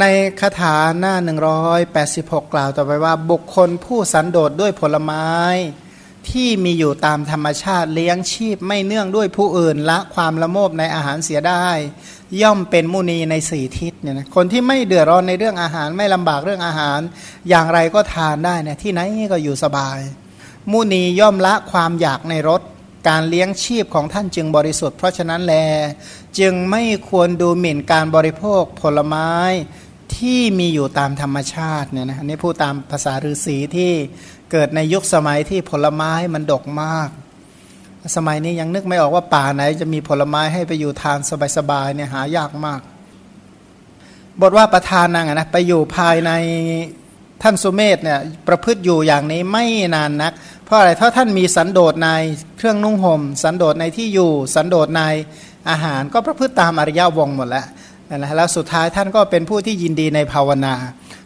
ในคาถาหน้า186กล่าวต่อไปว่าบุคคลผู้สันโดษด้วยผลไม้ที่มีอยู่ตามธรรมชาติเลี้ยงชีพไม่เนื่องด้วยผู้อื่นละความละโมบในอาหารเสียได้ย่อมเป็นมุนีในสี่ทิศเนี่ยนะคนที่ไม่เดือดร้อนในเรื่องอาหารไม่ลำบากเรื่องอาหารอย่างไรก็ทานได้เนี่ยที่ไหนก็อยู่สบายมุนีย่อมละความอยากในรสการเลี้ยงชีพของท่านจึงบริสุทธิ์เพราะฉะนั้นแลจึงไม่ควรดูหมิ่นการบริโภคผลไม้ที่มีอยู่ตามธรรมชาติเนี่ยนะอันนี้พูดตามภาษาฤาษีที่เกิดในยุคสมัยที่ผลไม้มันดกมากสมัยนี้ยังนึกไม่ออกว่าป่าไหนจะมีผลไม้ให้ไปอยู่ทานสบายๆเนี่ยหายากมากบทว่าประธานนางนะไปอยู่ภายในท่านสุเมธเนี่ยประพฤติอยู่อย่างนี้ไม่นานนักเพราะอะไรเพราะท่านมีสันโดษในเครื่องนุ่งห่มสันโดษในที่อยู่สันโดษในอาหารก็ประพฤติตามอริยวงหมดแล้วแล้วสุดท้ายท่านก็เป็นผู้ที่ยินดีในภาวนา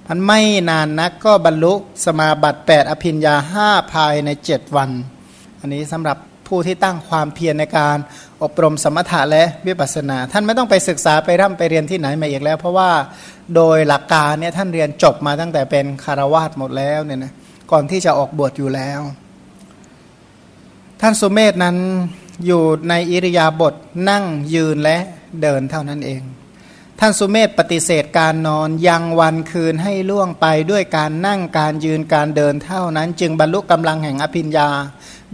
มันไม่นานนักก็บรรลุสมาบัติ8อภิญญา5ภายใน7วันอันนี้สำหรับผู้ที่ตั้งความเพียรในการอบรมสมถะและวิปัสสนาท่านไม่ต้องไปศึกษาไปร่ำไปเรียนที่ไหนมาอีกแล้วเพราะว่าโดยหลักการเนี่ยท่านเรียนจบมาตั้งแต่เป็นคฤหัสถ์หมดแล้วเนี่ยนะก่อนที่จะออกบวชอยู่แล้วท่านสุเมธนั้นอยู่ในอิริยาบถนั่งยืนและเดินเท่านั้นเองท่านสุเมธปฏิเสธการนอนยังวันคืนให้ล่วงไปด้วยการนั่งการยืนการเดินเท่านั้นจึงบรรลุกำลังแห่งอภิญญา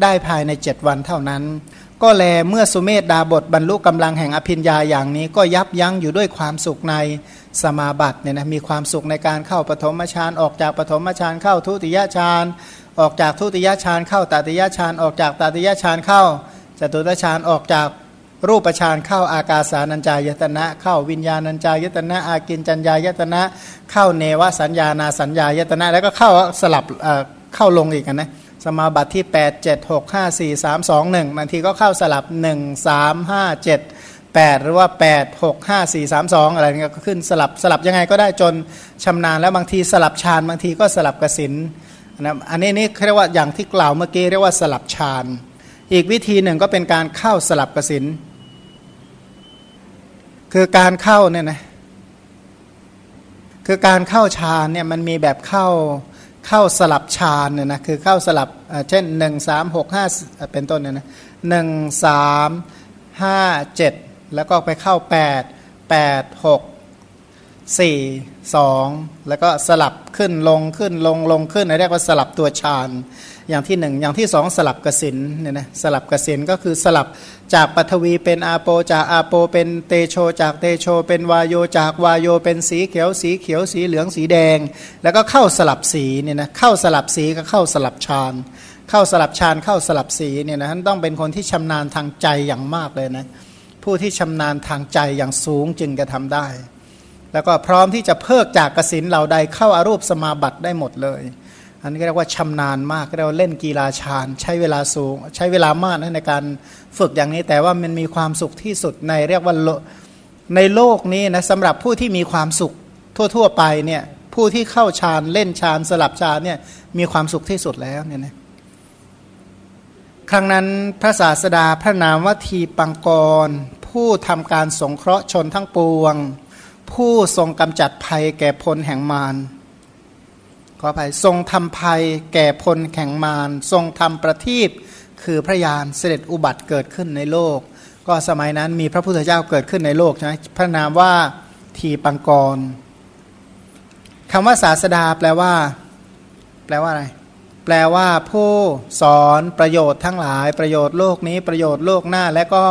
ได้ภายใน7วันเท่านั้นก็แลเมื่อสุเมธดาบทบรรลุกำลังแห่งอภิญญาอย่างนี้ก็ยับยั้งอยู่ด้วยความสุขในสมาบัติเนี่ยนะมีความสุขในการเข้าปฐมฌานออกจากปฐมฌานเข้าทุติยฌานออกจากทุติยฌานเข้าตติยฌานออกจากตติยฌานเข้าจตุตฌานออกจากรูปฌานเข้าอากาสานัญจายตนะเข้าวิญญาณัญจายตนะอากิญจัญญายตนะเข้าเนวสัญญานาสัญญายตนะแล้วก็เข้าสลับเข้าลงอีกนะสมาบัติที่8 7 6 5 4 3 2 1บางทีก็เข้าสลับ1 3 5 7 8หรือว่า8 6 5 4 3 2อะไรเงี้ยก็ขึ้นสลับยังไงก็ได้จนชำนาญแล้วบางทีสลับฌานบางทีก็สลับกสิณนะอันนี้นี่เรียกว่าอย่างที่กล่าวเมื่อกี้เรียกว่าสลับฌานอีกวิธีหนึ่งก็เป็นการเข้าสลับกสิณคือการเข้าเนี่ยนะคือการเข้าฌานเนี่ยมันมีแบบเข้าสลับฌานเนี่ยนะคือเข้าสลับเช่น1 3 6 5เป็นต้นเนี่ยนะ1 3 5 7แล้วก็ไปเข้า8 6 4 2แล้วก็สลับขึ้นลงขึ้นลงลงขึ้นเรียกว่าสลับตัวฌานอย่างที่1อย่างที่2สลับกสิณเนี่ยนะสลับกสิณก็คือสลับจากปฐวีเป็นอาโปจากอาโปเป็นเตโชจากเตโชเป็นวายโยจากวายโยเป็นสีเขียวสีเขียวสีเหลืองสีแดงแล้วก็เข้าสลับสีเนี่ยนะเข้าสลับสีก็เข้าสลับฌานเข้าสลับฌานเข้าสลับสีเนี่ยนะท่านต้องเป็นคนที่ชำนาญทางใจอย่างมากเลยนะผู้ที่ชำนาญทางใจอย่างสูงจึงจะทำได้แล้วก็พร้อมที่จะเพิกจากกสิณเหล่าใดเข้าอารูปสมาบัติได้หมดเลยอันนี้เรียกว่าชำนาญมากเรียกว่าเล่นกีฬาฌานใช้เวลาสูงใช้เวลามากในการฝึกอย่างนี้แต่ว่ามันมีความสุขที่สุดในเรียกว่าในโลกนี้นะสำหรับผู้ที่มีความสุขทั่วๆไปเนี่ยผู้ที่เข้าฌานเล่นฌานสลับฌานเนี่ยมีความสุขที่สุดแล้วเนี่ยนะครั้งนั้นพระศาสดาพระนามว่าทีปังกรผู้ทำการสงเคราะห์ชนทั้งปวงผู้ทรงกำจัดภัยแก่พลแห่งมารขออภัยทรงทำภัยแก่พลแห่งมารทรงทำประทีปคือพระยานเสด็จอุบัติเกิดขึ้นในโลกก็สมัยนั้นมีพระพุทธเจ้าเกิดขึ้นในโลกใช่ไหมพระนามว่าทีปังกรคำว่าศาสดาแปลว่าอะไรแปลว่าผู้สอนประโยชน์ทั้งหลายประโยชน์โลกนี้ประโยชน์โลกหน้าและก็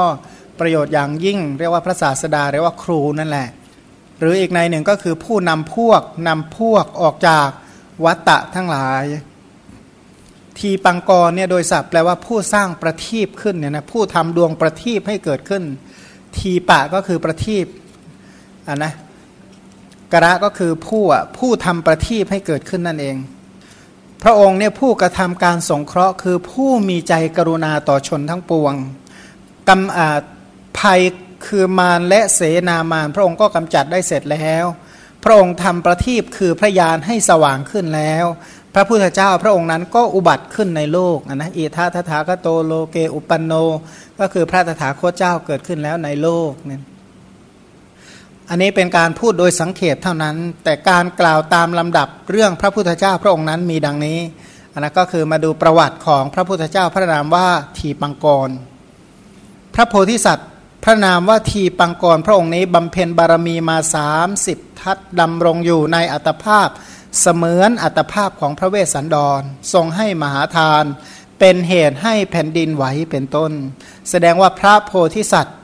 ประโยชน์อย่างยิ่งเรียกว่าพระศาสดาเรียกว่าครูนั่นแหละหรืออีกในหนึ่งก็คือผู้นำพวกออกจากวัตตะทั้งหลายทีปังกรเนี่ยโดยศัพท์แปลว่าผู้สร้างประทีปขึ้นเนี่ยนะผู้ทำดวงประทีปให้เกิดขึ้นทีปะก็คือประทีปนะกระก็คือผู้ทำประทีปให้เกิดขึ้นนั่นเองพระองค์เนี่ยผู้กระทำการสงเคราะห์คือผู้มีใจกรุณาต่อชนทั้งปวงกำภัยคือมารและเสนามารพระองค์ก็กำจัดได้เสร็จแล้วพระองค์ทำประทีปคือพระยานให้สว่างขึ้นแล้วพระพุทธเจ้าพระองค์นั้นก็อุบัติขึ้นในโลกนะอิทัทถาคโตโลเกอุปันโนก็คือพระตถาคตเจ้าเกิดขึ้นแล้วในโลกเนี่ย อันนี้เป็นการพูดโดยสังเขปเท่านั้นแต่การกล่าวตามลำดับเรื่องพระพุทธเจ้าพระองค์นั้นมีดังนี้อันนั้นก็คือมาดูประวัติของพระพุทธเจ้าพระนามว่าทีปังกรพระโพธิสัตว์พระนามว่าทีปังกรพระองค์นี้บำเพ็ญบารมีมา30ทัศดำรงอยู่ในอัตภาพเสมือนอัตภาพของพระเวสสันดรทรงให้มหาทานเป็นเหตุให้แผ่นดินไหวเป็นต้นแสดงว่าพระโพธิสัตว์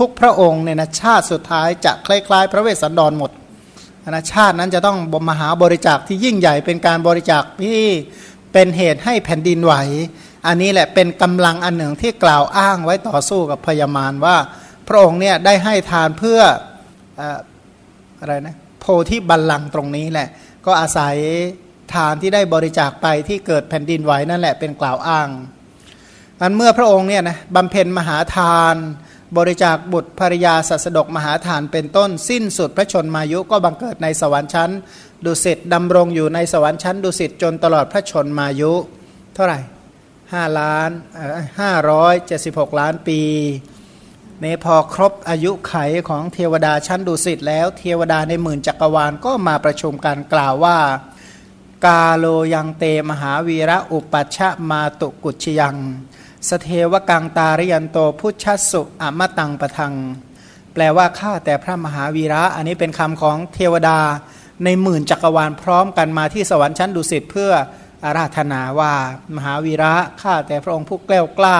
ทุกพระองค์เนี่ยนะชาติสุดท้ายจะคล้ายๆพระเวสสันดรหมดนะชาตินั้นจะต้องมหาบริจาคที่ยิ่งใหญ่เป็นการบริจาคที่เป็นเหตุให้แผ่นดินไหวอันนี้แหละเป็นกำลังอันหนึ่งที่กล่าวอ้างไว้ต่อสู้กับพญามารว่าพระองค์เนี่ยได้ให้ทานเพื่ออะไรนะโพธิบัลลังก์ตรงนี้แหละก็อาศัยทานที่ได้บริจาคไปที่เกิดแผ่นดินไหวนั่นแหละเป็นกล่าวอ้างนั้นเมื่อพระองค์เนี่ยนะบำเพ็ญมหาทานบริจาคบุตรภริยาสัสดกมหาทานเป็นต้นสิ้นสุดพระชนมายุก็บังเกิดในสวรรค์ชั้นดุสิตดำรงอยู่ในสวรรค์ชั้นดุสิตจนตลอดพระชนมายุเท่าไหร่5,576 ล้านปีนี้พอครบอายุไขของเทวดาชั้นดุสิตแล้วเทวดาในหมื่นจักรวาลก็มาประชุมกันกล่าวว่ากาโลยังเตมหาวีระอุปัชฌมาตุกุจฉิยังสเทวกังตาริยันโตพุทธสุอมตังปะทังแปลว่าข้าแต่พระมหาวีระอันนี้เป็นคำของเทวดาในหมื่นจักรวาลพร้อมกันมาที่สวรรค์ชั้นดุสิตเพื่ออาราธนาว่ามหาวีระข้าแต่พระองค์ผู้แกล้วกล้า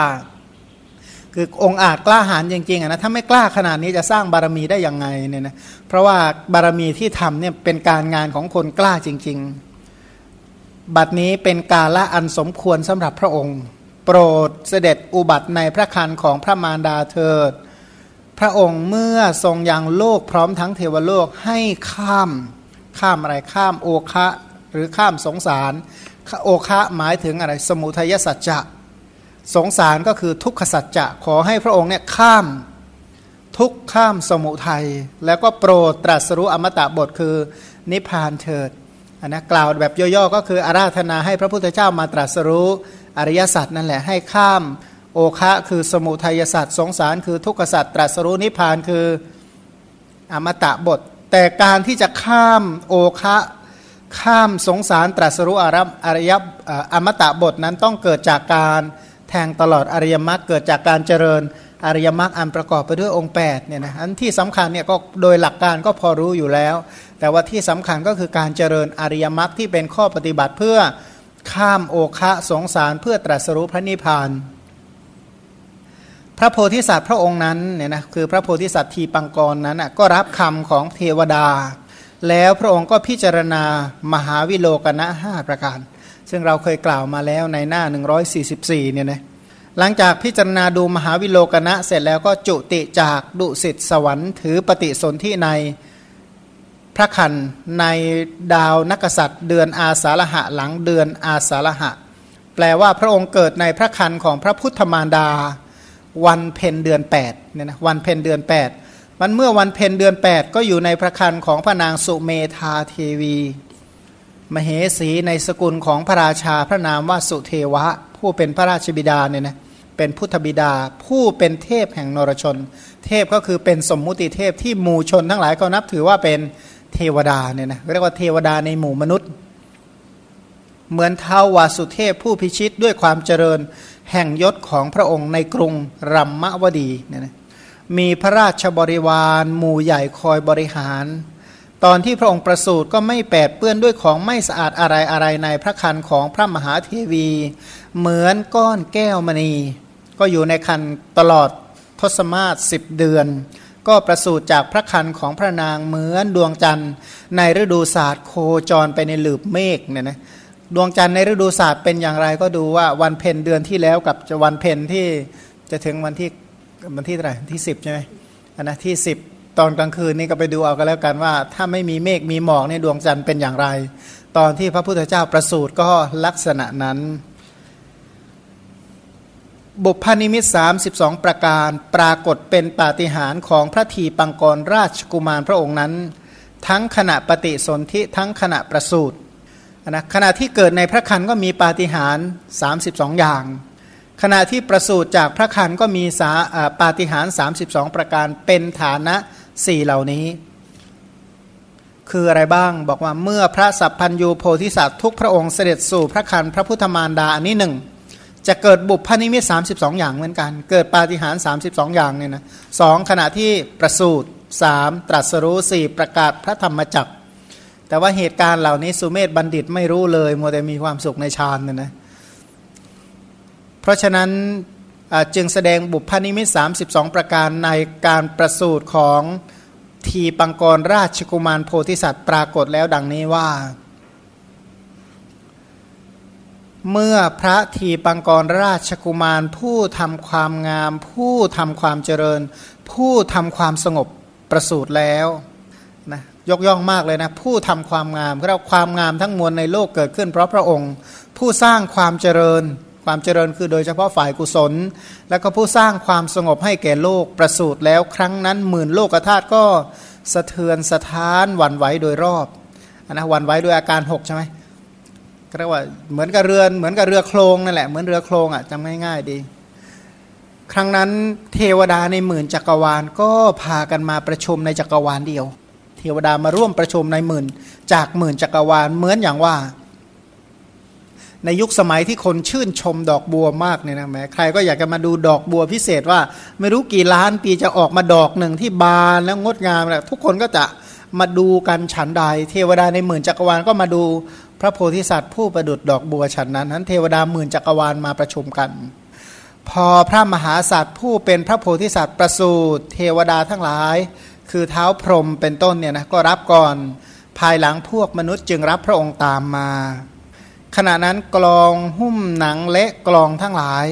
คือองค์อาจกล้าหาญจริงๆนะถ้าไม่กล้าขนาดนี้จะสร้างบารมีได้ยังไงเนี่ยนะเพราะว่าบารมีที่ทำเนี่ยเป็นการงานของคนกล้าจริงๆบัดนี้เป็นกาลอันสมควรสำหรับพระองค์โปรดเสด็จอุบัติในพระครรภ์ของพระมารดาเถิดพระองค์เมื่อทรงยังโลกพร้อมทั้งเทวโลกให้ข้ามอะไรข้ามโอคะหรือข้ามสงสารโอคะหมายถึงอะไรสมุทัยสัจจะสงสารก็คือทุกขสัจจะขอให้พระองค์เนี่ยข้ามทุกข้ามสมุทัยแล้วก็โปรดตรัสรู้อมตะบทคือนิพพานเถิดอันนะกล่าวแบบย่อๆก็คืออาราธนาให้พระพุทธเจ้ามาตรัสรู้อริยสัจนั่นแหละให้ข้ามโอคะคือสมุทัยสัจสงสารคือทุกขสัจตรัสรู้นิพพานคืออมตะบทแต่การที่จะข้ามโอคะข้ามสงสารตรัสรู้อริยอมตะบทนั้นต้องเกิดจากการแทงตลอดอริยมรรคเกิดจากการเจริญอริยมรรคอันประกอบไปด้วยองค์8เนี่ยนะอันที่สำคัญเนี่ยก็โดยหลักการก็พอรู้อยู่แล้วแต่ว่าที่สำคัญก็คือการเจริญอริยมรรคที่เป็นข้อปฏิบัติเพื่อข้ามโอคะสงสารเพื่อตรัสรู้พระนิพพานพระโพธิสัตว์พระองค์นั้นเนี่ยนะคือพระโพธิสัตว์ทีปังกรนั้นอ่ะก็รับคำของเทวดาแล้วพระองค์ก็พิจารณามหาวิโลกนะ5ประการซึ่งเราเคยกล่าวมาแล้วในหน้า144เนี่ยนะหลังจากพิจารณาดูมหาวิโลกนะเสร็จแล้วก็จุติจากดุสิตสวรรค์ถือปฏิสนธิในพระคันในดาวนักษัตริย์เดือนอาสาฬหะหลังเดือนอาสาฬหะแปลว่าพระองค์เกิดในพระคันของพระพุทธมารดาวันเพ็ญเดือน8เนี่ยนะวันเพ็ญเดือน8มันเมื่อวันเพ็ญเดือน8ก็อยู่ในพระคันของพระนางสุเมธาเทวีมเหสีในสกุลของพระราชาพระนามว่าสุเทวะผู้เป็นพระราชบิดาเนี่ยนะเป็นพุทธบิดาผู้เป็นเทพแห่งนรชนเทพก็คือเป็นสมมุติเทพที่หมู่ชนทั้งหลายก็นับถือว่าเป็นเทวดาเนี่ยนะเรียกว่าเทวดาในหมู่มนุษย์เหมือนท้าววาสุเทพผู้พิชิตด้วยความเจริญแห่งยศของพระองค์ในกรุงรัมมวดีเนี่ยนะมีพระราชบริวารหมู่ใหญ่คอยบริหารตอนที่พระองค์ประสูติก็ไม่แปดเปื้อนด้วยของไม่สะอาดอะไรๆในพระครรภ์ของพระมหาเทวีเหมือนก้อนแก้วมณีก็อยู่ในครรภ์ตลอดทศมาศ10เดือนก็ประสูติจากพระครรภ์ของพระนางเหมือนดวงจันทร์ในฤดูศาสตร์โคจรไปในหลืบเมฆเนี่ยนะดวงจันทร์ในฤดูศาสตร์เป็นอย่างไรก็ดูว่าวันเพ็ญเดือนที่แล้วกับวันเพ็ญที่จะถึงวันที่เท่าไหร่ที่10ใช่มั้ยนะที่10ตอนกลางคืนนี่ก็ไปดูเอากันแล้วกันว่าถ้าไม่มีเมฆมีหมอกในดวงจันทร์เป็นอย่างไรตอนที่พระพุทธเจ้าประสูติก็ลักษณะนั้นบุพนิมิต32ประการปรากฏเป็นปาฏิหาริย์ของพระทีปังกรราชกุมารพระองค์นั้นทั้งขณะปฏิสนธิทั้งขณะประสูตินะขณะที่เกิดในพระครรภ์ก็มีปาฏิหาริย์32อย่างขณะที่ประสูติจากพระครรภ์ก็มีปาฏิหาริย์32ประการเป็นฐานะ4เหล่านี้ คืออะไรบ้างบอกว่าเมื่อพระสัพพัญญูโพธิสัตว์ทุกพระองค์เสด็จสู่พระคันพระพุทธมารดาอันนี้หนึ่งจะเกิดบุพพนิมิต32อย่างเหมือนกันเกิดปาฏิหาริย์32อย่างเนี่ยนะสองขณะที่ประสูติ3ตรัสรู้4ประกาศพระธรรมจักรแต่ว่าเหตุการณ์เหล่านี้สุเมธบัณฑิตไม่รู้เลยมัวแต่มีความสุขในฌานเนี่ยนะเพราะฉะนั้นจึงแสดงบุพพนิมิต32ประการในการประสูติของทีปังกรราชกุมารโพธิสัตว์ปรากฏแล้วดังนี้ว่าเมื่อพระทีปังกรราชกุมารผู้ทำความงามผู้ทำความเจริญผู้ทำความสงบประสูติแล้วนะยกย่องมากเลยนะผู้ทำความงามเราความงามทั้งมวลในโลกเกิดขึ้นเพราะพระองค์ผู้สร้างความเจริญคือโดยเฉพาะฝ่ายกุศลแล้วก็ผู้สร้างความสงบให้แก่โลกประสูติแล้วครั้งนั้นหมื่นโลกธาตุก็สะเทือนสะท้านหวั่นไหวโดยรอบนะหวั่นไหวโดยอาการ6ใช่ไหมเรียกว่าเหมือนกับเรือโคลงนั่นแหละเหมือนเรือโคลงอ่ะจำง่ายๆดีครั้งนั้นเทวดาในหมื่นจักรวาลก็พากันมาประชุมในจักรวาลเดียวเทวดามาร่วมประชุมในหมื่นจากหมื่นจักรวาลเหมือนอย่างว่าในยุคสมัยที่คนชื่นชมดอกบัวมากเนี่ยนะแม้ใครก็อยากจะมาดูดอกบัวพิเศษว่าไม่รู้กี่ล้านปีจะออกมาดอกหนึ่งที่บานแล้วงดงามทุกคนก็จะมาดูกันฉันใดเทวดาในหมื่นจักรวาลก็มาดูพระโพธิสัตว์ผู้ประดุจดอกบัวฉันนั้นเทวดาหมื่นจักรวาลมาประชุมกันพอพระมหาสัตว์ผู้เป็นพระโพธิสัตว์ประสูติเทวดาทั้งหลายคือเท้าพรหมเป็นต้นเนี่ยนะก็รับก่อนภายหลังพวกมนุษย์จึงรับพระองค์ตามมาขณะนั้นกลองหุ้มหนังและกลองทั้งหลาย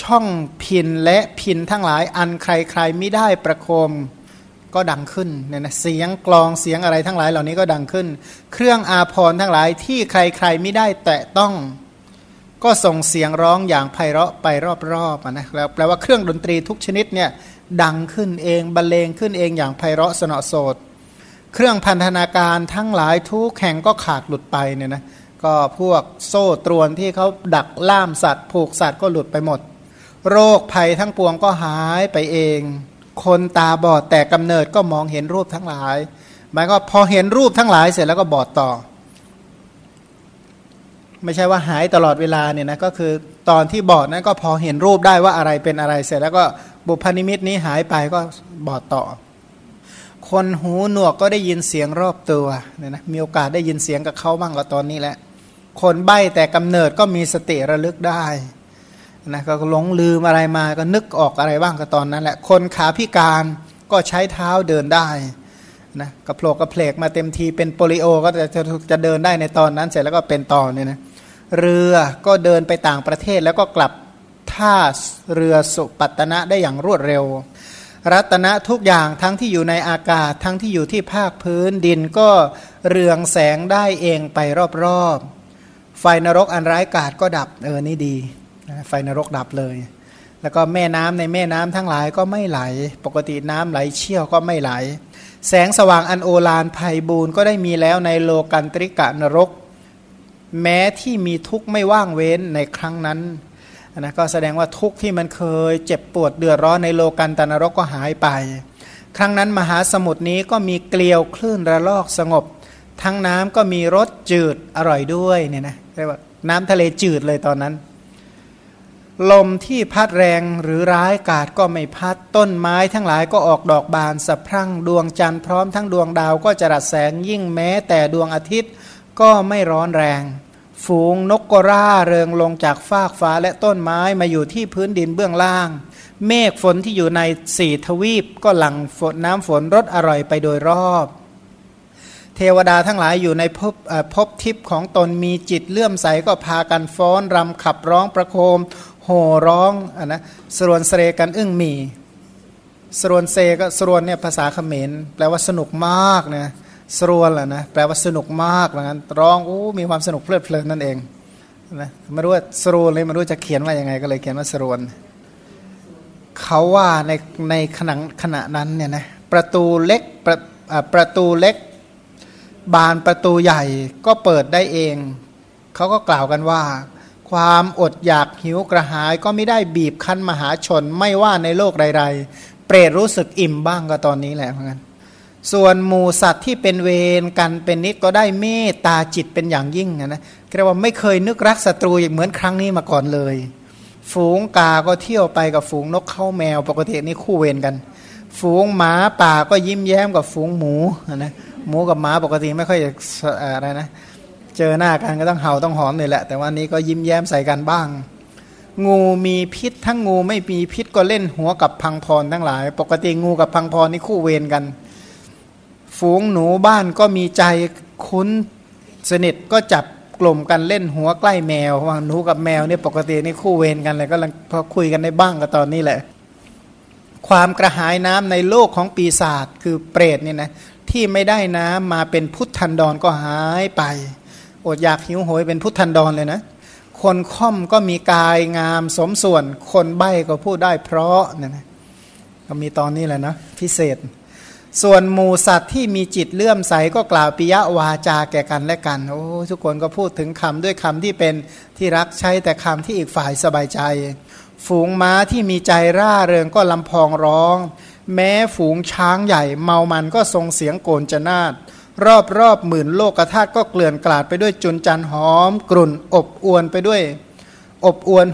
ช่องพินและพินทั้งหลายอันใครๆไม่ได้ประโคมก็ดังขึ้นเนี่ยนะเสียงกลองเสียงอะไรทั้งหลายเหล่านี้ก็ดังขึ้นเครื่องอาภรณ์ทั้งหลายที่ใครๆไม่ได้แตะต้องก็ส่งเสียงร้องอย่างไพเราะไปรอบๆนะแล้วแปลว่าเครื่องดนตรีทุกชนิดเนี่ยดังขึ้นเองบรรเลงขึ้นเองอย่างไพเราะสนอโสดเครื่องพันธนาการทั้งหลายทุกแห่งก็ขาดหลุดไปเนี่ยนะก็พวกโซ่ตรวนที่เขาดักล่ามสัตว์ผูกสัตว์ก็หลุดไปหมดโรคภัยทั้งปวงก็หายไปเองคนตาบอดแต่กำเนิดก็มองเห็นรูปทั้งหลายหมายก็พอเห็นรูปทั้งหลายเสร็จแล้วก็บอดต่อไม่ใช่ว่าหายตลอดเวลาเนี่ยนะก็คือตอนที่บอดนั้นก็พอเห็นรูปได้ว่าอะไรเป็นอะไรเสร็จแล้วก็บุพนิมิตนี้หายไปก็บอดต่อคนหูหนวกก็ได้ยินเสียงรอบตัวเนี่ยนะมีโอกาสได้ยินเสียงกับเขาบ้างก็ตอนนี้แหละคนใบ้แต่กำเนิดก็มีสติระลึกได้นะก็หลงลืมอะไรมาก็นึกออกอะไรบ้างก็ตอนนั้นแหละคนขาพิการก็ใช้เท้าเดินได้นะกระโผลกกระเพลกมาเต็มทีเป็นโปลิโอก็จะเดินได้ในตอนนั้นเสร็จแล้วก็เป็นตอนเนี่ยนะเรือก็เดินไปต่างประเทศแล้วก็กลับท่าเรือสุปัตตนะได้อย่างรวดเร็วรัตนะทุกอย่างทั้งที่อยู่ในอากาศทั้งที่อยู่ที่ภาคพื้นดินก็เรืองแสงได้เองไปรอบๆไฟนรกอันร้ายกาจก็ดับนี่ดีไฟนรกดับเลยแล้วก็แม่น้ำในแม่น้ำทั้งหลายก็ไม่ไหลปกติน้ำไหลเชี่ยวก็ไม่ไหลแสงสว่างอันโอฬารไพบูรย์ก็ได้มีแล้วในโลกันตริกะนรกแม้ที่มีทุกข์ไม่ว่างเว้นในครั้งนั้นนะก็แสดงว่าทุกข์ที่มันเคยเจ็บปวดเดือดร้อนในโลกันตนรกก็หายไปครั้งนั้นมหาสมุทรนี้ก็มีเกลียวคลื่นระลอกสงบทั้งน้ำก็มีรสจืดอร่อยด้วยเนี่ยนะเรียกว่าน้ำทะเลจืดเลยตอนนั้นลมที่พัดแรงหรือร้ายกาจก็ไม่พัดต้นไม้ทั้งหลายก็ออกดอกบานสะพรั่งดวงจันทร์พร้อมทั้งดวงดาวก็จะรัดแสงยิ่งแม้แต่ดวงอาทิตย์ก็ไม่ร้อนแรงฝูงนกก็ร่าเริงลงจากฟากฟ้าและต้นไม้มาอยู่ที่พื้นดินเบื้องล่างเมฆฝนที่อยู่ใน4ทวีปก็หลั่งฝนน้ำฝนรสอร่อยไปโดยรอบเทวดาทั้งหลายอยู่ในภพทิพย์ของตนมีจิตเลื่อมใสก็พากันฟ้อนรำขับร้องประโคมโห่ร้องนะสรวนเสรกันอึ้งมีสรวนเสก็สรวนเนี่ยภาษาเขมรแปลว่าสนุกมากนะสรวนแหละนะแปลว่าสนุกมากเหมือนกันร้องมีความสนุกเพลิดเพลินนั่นเองนะไม่รู้ว่าสรวนเลยไม่รู้จะเขียนว่ายังไงก็เลยเขียนว่าสรวนเขาว่าในขณะนั้นเนี่ยนะประตูเล็กบานประตูใหญ่ก็เปิดได้เองเขาก็กล่าวกันว่าความอดอยากหิวกระหายก็ไม่ได้บีบคั้นมหาชนไม่ว่าในโลกใดๆเปรตรู้สึกอิ่มบ้างก็ตอนนี้แหละเหมือนกัน ส่วนหมูสัตว์ที่เป็นเวรกันเป็นนิดก็ได้เมตตาจิตเป็นอย่างยิ่งนะเรียกว่าไม่เคยนึกรักศัตรูอย่างเหมือนครั้งนี้มาก่อนเลยฝูงกาก็เที่ยวไปกับฝูงนกเข้าแมวปกตินี่คู่เวรกันฝูงหมาป่าก็ยิ้มแย้มกับฝูงหมูนะหมูกับหมาปกติไม่ค่อยอะไรนะเจอหน้ากันก็ต้องเห่าต้องหอนเลยแหละแต่วันนี้ก็ยิ้มแย้มใส่กันบ้างงูมีพิษทั้งงูไม่มีพิษก็เล่นหัวกับพังพรทั้งหลายปกติงูกับพังพรนี่คู่เวรกันฝูงหนูบ้านก็มีใจคุ้นสนิทก็จับกลุ่มกันเล่นหัวใกล้แมวว่าหนูกับแมวเนี่ยปกตินี่คู่เวรกันเลยก็พอคุยกันได้บ้างก็ตอนนี้แหละความกระหายน้ำในโลกของปีศาจคือเปรตเนี่ยนะที่ไม่ได้น้ำมาเป็นพุทธันดรก็หายไปอดอยากหิวโหยเป็นพุทธันดรเลยนะคนค่อมก็มีกายงามสมส่วนคนใบ้ก็พูดได้เพราะเนี่ยนะก็มีตอนนี้แหละนะพิเศษส่วนหมู่สัตว์ที่มีจิตเลื่อมใสก็กล่าวปิยวาจาแก่กันและกันโอ้ทุกคนก็พูดถึงคำด้วยคำที่เป็นที่รักใช้แต่คำที่อีกฝ่ายสบายใจฝูงม้าที่มีใจร่าเริงก็ลำพองร้องแม้ฝูงช้างใหญ่เมามันก็ทรงเสียงโกนจนาดรอบๆหมื่นโลกธาตุก็เกลื่อนกลาดไปด้วยจุลจันทร์หอมกรุ่นอบอวน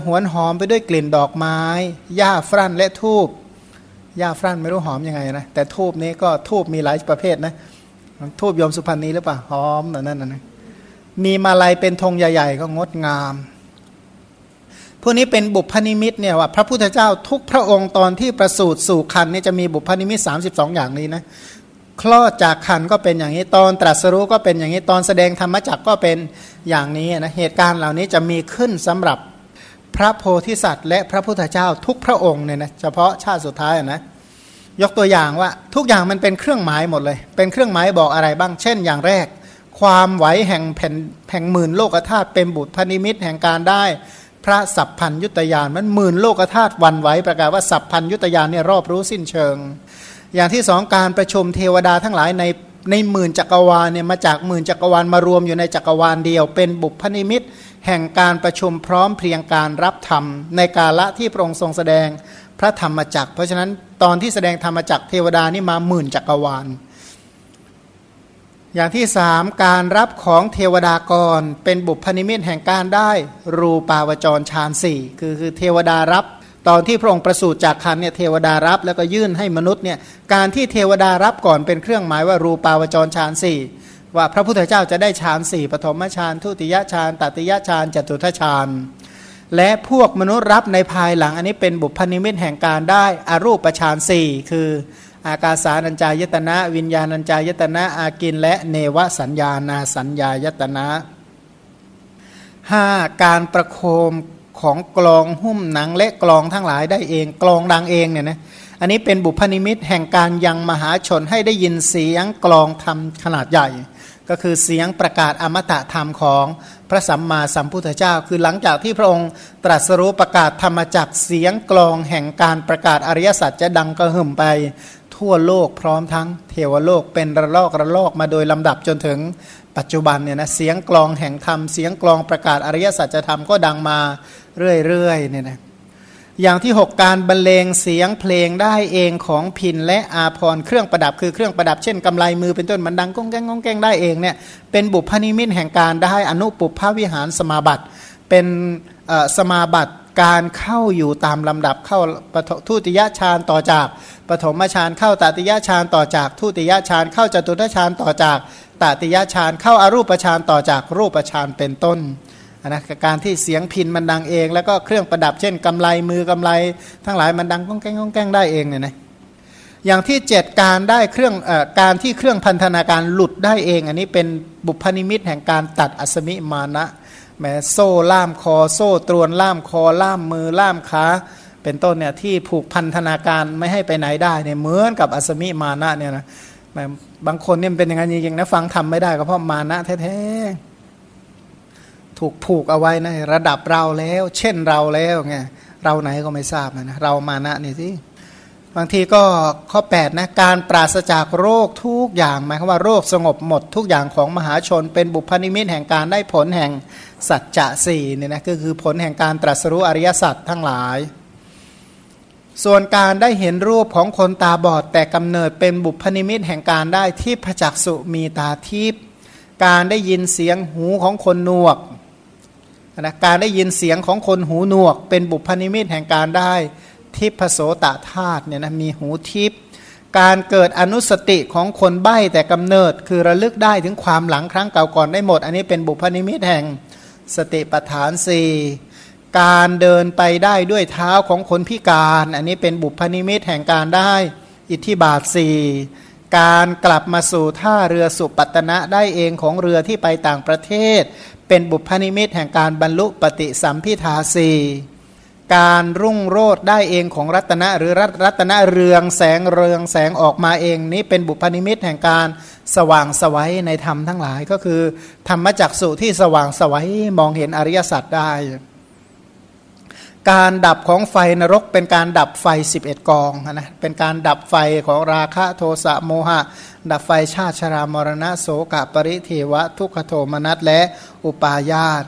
หวนหอมไปด้วยกลิ่นดอกไม้หญ้าฟรั่นและธูปหญ้าฟรั่นไม่รู้หอมยังไงนะแต่ธูปนี้ก็ธูปมีหลายประเภทนะธูปยมสุพรรณีหรือเปล่าหอมนั่นน่ะมีมาลัยเป็นธงใหญ่ๆก็งดงามพวกนี้เป็นบุพนิมิตเนี่ยว่าพระพุทธเจ้าทุกพระองค์ตอนที่ประสูติสู่ครรภ์เนี่ยจะมีบุพนิมิต32อย่างนี้นะคลอดจากครรภ์ก็เป็นอย่างนี้ตอนตรัสรู้ก็เป็นอย่างนี้ตอนแสดงธรรมจักรก็เป็นอย่างนี้นะเหตุการณ์เหล่านี้จะมีขึ้นสำหรับพระโพธิสัตว์และพระพุทธเจ้าทุกพระองค์เนี่ยนะเฉพาะชาติสุดท้ายนะยกตัวอย่างว่าทุกอย่างมันเป็นเครื่องหมายหมดเลยเป็นเครื่องหมายบอกอะไรบ้างเช่นอย่างแรกความไหวแห่งแผ่นหมื่นโลกธาตุเป็นบุพนิมิตแห่งการได้พระสัพพัญญุตญาณมันหมื่นโลกธาตุวันไหวประกาศว่าสัพพัญญุตญาณเนี่ยรอบรู้สิ้นเชิงอย่างที่สองการประชุมเทวดาทั้งหลายในหมื่นจักรวาลเนี่ยมาจากหมื่นจักรวาลมารวมอยู่ในจักรวาลเดียวเป็นบุพนิมิตแห่งการประชุมพร้อมเพรียงการรับธรรมในกาละที่พระองค์ทรงแสดงพระธรรมจักรเพราะฉะนั้นตอนที่แสดงธรรมจักรเทวดานี่มาหมื่นจักรวาลอย่างที่สามการรับของเทวดากรเป็นบุพนิมิตแห่งการได้รูปาวจรฌานสี่คือเทวดารับตอนที่พระองค์ประสูติจากครรภ์เนี่ยเทวดารับแล้วก็ยื่นให้มนุษย์เนี่ยการที่เทวดารับก่อนเป็นเครื่องหมายว่ารูปาวจรฌานสี่ว่าพระพุทธเจ้าจะได้ฌานสี่ปฐมฌานทุติยฌานตติยฌานจตุตฌานและพวกมนุษย์รับในภายหลังอันนี้เป็นบุพนิมิตแห่งการได้อรูปฌานสี่คืออากาสานัญจายตนะวิญญาณัญจายตนะอากินและเนวสัญญานาสัญญายตนะ 5. การประโคมของกลองหุ้มหนังและกลองทั้งหลายได้เองกลองดังเองเนี่ยนะอันนี้เป็นบุพนิมิตแห่งการยังมหาชนให้ได้ยินเสียงกลองธรรมขนาดใหญ่ก็คือเสียงประกาศอมตะธรรมของพระสัมมาสัมพุทธเจ้าคือหลังจากที่พระองค์ตรัสรู้ประกาศธรรมจักเสียงกลองแห่งการประกาศอริยสัจจะดังกระหึ่มไปทั่วโลกพร้อมทั้งเทวโลกเป็นระลอกมาโดยลำดับจนถึงปัจจุบันเนี่ยนะเสียงกลองแห่งธรรมเสียงกลองประกาศอริยสัจธรรมก็ดังมาเรื่อยๆเนี่ยนะอย่างที่6การบรรเลงเสียงเพลงได้เองของพิณและอาภรณ์เครื่องประดับคือเครื่องประดับเช่นกำไลมือเป็นต้นมันดังก้องแก้งก้องแก้งได้เองเนี่ยเป็นบุพนิมิตแห่งการได้อนุปุพพวิหารสมาบัติเป็นสมาบัติการเข้าอยู่ตามลำดับเข้าทุติยฌานต่อจากปฐมฌานเข้าตติยฌานต่อจากทุติยฌานเข้าจตุตฌานต่อจากตติยฌานเข้าอรูปฌานต่อจากรูปฌานเป็นต้นนะการที่เสียงพิณมันดังเองแล้วก็เครื่องประดับเช่นกำไลมือกำไลทั้งหลายมันดังก้องแก้งก้องแก้งได้เองเนี่ยนะอย่างที่7การได้เครื่องการที่เครื่องพันธนาการหลุดได้เองอันนี้เป็นบุพนิมิตแห่งการตัดอสมิมานะแม้โซ่ล่ามคอโซ่ตรวนล่ามคอล่ามมือล่ามขาเป็นต้นเนี่ยที่ผูกพันธนาการไม่ให้ไปไหนได้เนี่ยเหมือนกับอสมิมานะเนี่ยนะแม้บางคนเนี่ยเป็นอย่างนั้นจริงๆนะฟังทำไม่ได้ก็เพราะมานะแท้ๆถูกผูกเอาไว้นะระดับเราแล้วเช่นเราแล้วไงเราไหนก็ไม่ทราบนะเรามานะนี่สิบางทีก็ข้อ8นะการปราศจากโรคทุกอย่างหมายความว่าโรคสงบหมดทุกอย่างของมหาชนเป็นบุพนิมิตแห่งการได้ผลแห่งสัจจะ4เนี่ยนะก็คือผลแห่งการตรัสรู้อริยสัจทั้งหลาย ส่วนการได้เห็นรูปของคนตาบอดแต่กำเนิดเป็นบุพนิมิตแห่งการได้ทิพจักษุมีตาทิพการได้ยินเสียงหูของคนหนวกนะการได้ยินเสียงของคนหูหนวกเป็นบุพนิมิตแห่งการได้ทิพโสตธาตุเนี่ยนะมีหูทิพการเกิดอนุสติของคนใบ้แต่กำเนิดคือระลึกได้ถึงความหลังครั้งเก่าก่อนได้หมดอันนี้เป็นบุพนิมิตแห่งสติปัฏฐานสี่การเดินไปได้ด้วยเท้าของคนพิการอันนี้เป็นบุพนิมิตแห่งการได้อิทธิบาทสี่การกลับมาสู่ท่าเรือสุปัตตนะได้เองของเรือที่ไปต่างประเทศเป็นบุพนิมิตแห่งการบรรลุปฏิสัมภิทาสี่การรุ่งโรจน์ได้เองของรัตนะหรือรัตนะเรืองแสงเรืองแสงออกมาเองนี้เป็นบุพนิมิตแห่งการสว่างสวัยในธรรมทั้งหลายก็คือธรรมจักษุที่สว่างสวัยมองเห็นอริยสัจได้การดับของไฟนรกเป็นการดับไฟ11กองนะเป็นการดับไฟของราคะโทสะโมหะดับไฟชาติชรามรณะโสกะปริเทวะทุกขโทมนัสและอุปาญาต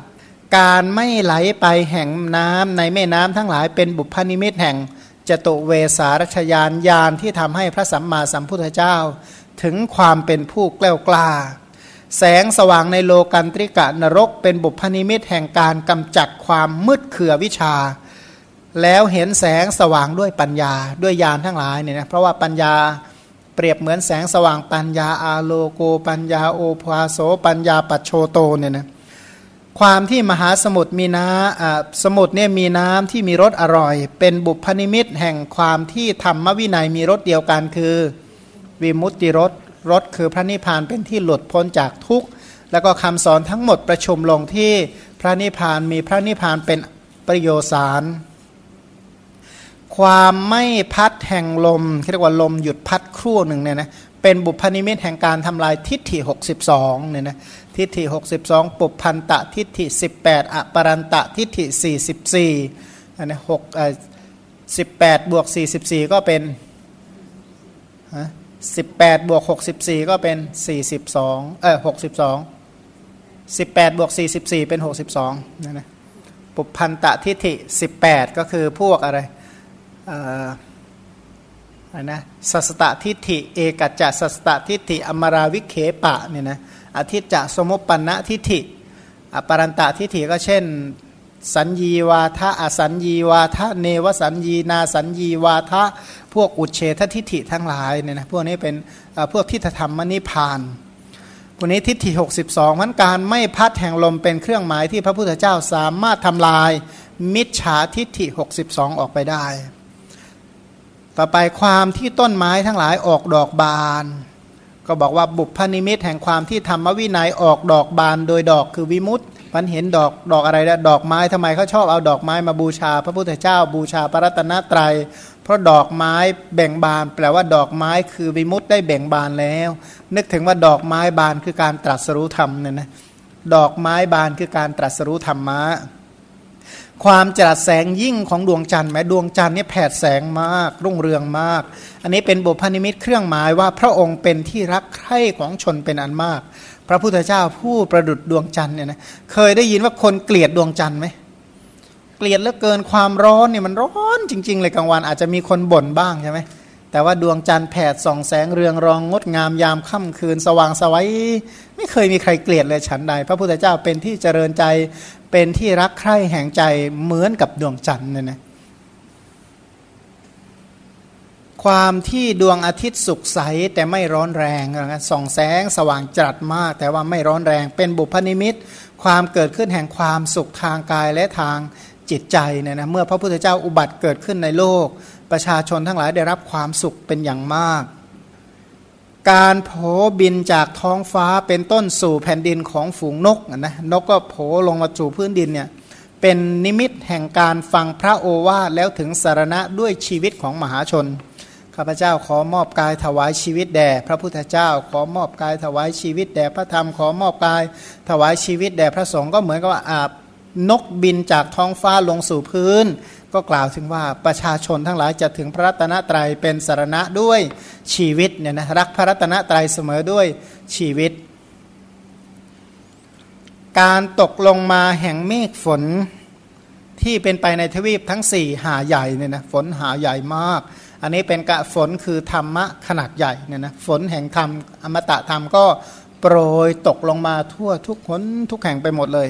การไม่ไหลไปแห่งน้ำในแม่น้ำทั้งหลายเป็นบุพนิมิตแห่งจตุเวสารชยานญาณที่ทำให้พระสัมมาสัมพุทธเจ้าถึงความเป็นผู้แกล้วกล้าแสงสว่างในโลกันตริกะนรกเป็นบุพนิมิตแห่งการกำจัดความมืดเขื่อวิชาแล้วเห็นแสงสว่างด้วยปัญญาด้วยญาณทั้งหลายเนี่ยนะเพราะว่าปัญญาเปรียบเหมือนแสงสว่างปัญญาอาโลโกปัญญาโอภาโสปัญญาปัจโชโตเนี่ยนะความที่มหาสมุทรมีน้ำสมุทรเนี่ยมีน้ำที่มีรสอร่อยเป็นบุพนิมิตแห่งความที่ธรรมวินัยมีรสเดียวกันคือวิมุตติรสรสคือพระนิพพานเป็นที่หลุดพ้นจากทุกข์แล้วก็คำสอนทั้งหมดประชุมลงที่พระนิพพานมีพระนิพพานเป็นประโยสารความไม่พัดแห่งลมเรียกว่าลมหยุดพัดครู่หนึ่งเนี่ยนะเป็นบุพนิมิตแห่งการทำลายทิฏฐิ62เนี่ยนะทิฏฐิ62ปุพพันตะทิฏฐิ18อปรันตะทิฏฐิ44อันนี้18บวก44ก็เป็น18บวก64ก็เป็น4262 18บวก44เป็น62นั่นนะปุพพันตะทิฏฐิ18ก็คือพวกอะไรนะสัสตทิฏฐิเอกัจจะสัสตทิฏฐิอมราวิเขปะเนี่ยนะอทิจจะสมุปปนะทิฏฐิอปรันตะทิฏฐิก็เช่นสัญญีวาทะอสัญญีวาทะเนวสัญญีนาสัญญีวาทะพวกอุเฉททิฏฐิทั้งหลายเนี่ยนะพวกนี้เป็นพวกทิฏฐธรรมนิพพานพวกนี้ทิฏฐิ62มันการไม่พัดแห่งลมเป็นเครื่องหมายที่พระพุทธเจ้าสามารถทำลายมิจฉาทิฏฐิ62ออกไปได้ต่อไปความที่ต้นไม้ทั้งหลายออกดอกบานก็บอกว่าบุพนิมิตแห่งความที่ธรรมวินัยออกดอกบานโดยดอกคือวิมุตติมันเห็นดอกอะไรนะดอกไม้ทำไมเขาชอบเอาดอกไม้มาบูชาพระพุทธเจ้าบูชาพระรัตนตรัยเพราะดอกไม้แบ่งบานแปลว่าดอกไม้คือวิมุตติได้แบ่งบานแล้วนึกถึงว่าดอกไม้บานคือการตรัสรู้ธรรมเนี่ยนะดอกไม้บานคือการตรัสรู้ธรรมะความจรัสแสงยิ่งของดวงจันทร์แม้ดวงจันทร์นี่แผดแสงมากรุ่งเรืองมากอันนี้เป็นบุพนิมิตเครื่องหมายว่าพระองค์เป็นที่รักใคร่ของชนเป็นอันมากพระพุทธเจ้าผู้ประดุจดวงจันทร์เนี่ยนะเคยได้ยินว่าคนเกลียดดวงจันทร์ไหมเกลียดเหลือเกินความร้อนเนี่ยมันร้อนจริงๆเลยกลางวันอาจจะมีคนบ่นบ้างใช่ไหมแต่ว่าดวงจันทร์แผดส่องแสงเรืองรองงดงามยามค่ำคืนสว่างสวัยไม่เคยมีใครเกลียดเลยฉันใดพระพุทธเจ้าเป็นที่เจริญใจเป็นที่รักใคร่แห่งใจเหมือนกับดวงจันทร์เนี่ยนะความที่ดวงอาทิตย์สุกใสแต่ไม่ร้อนแรงนะส่องแสงสว่างจัดมากแต่ว่าไม่ร้อนแรงเป็นบุพนิมิตความเกิดขึ้นแห่งความสุขทางกายและทางจิตใจเนี่ยนะเมื่อพระพุทธเจ้าอุบัติเกิดขึ้นในโลกประชาชนทั้งหลายได้รับความสุขเป็นอย่างมากการโผบินจากท้องฟ้าเป็นต้นสู่แผ่นดินของฝูงนกนะนกก็โผลงมาสู่พื้นดินเนี่ยเป็นนิมิตแห่งการฟังพระโอวาทแล้วถึงสารณะด้วยชีวิตของมหาชนข้าพเจ้าขอมอบกายถวายชีวิตแด่พระพุทธเจ้าขอมอบกายถวายชีวิตแด่พระธรรมขอมอบกายถวายชีวิตแด่พระสงฆ์ก็เหมือนกับว่านกบินจากท้องฟ้าลงสู่พื้นก็กล่าวถึงว่าประชาชนทั้งหลายจะถึงพระรัตนตรัยเป็นสรณะด้วยชีวิตเนี่ยนะรักพระรัตนตรัยเสมอด้วยชีวิตการตกลงมาแห่งเมฆฝน ที่เป็นไปในทวีปทั้ง4หาใหญ่เนี่ยนะฝนหาใหญ่มากอันนี้เป็นกะฝนคือธรรมะขนาดใหญ่เนี่ยนะฝนแห่งธรรมอมตะธรรมก็โปรยตกลงมาทั่วทุกหนทุกแห่งไปหมดเลย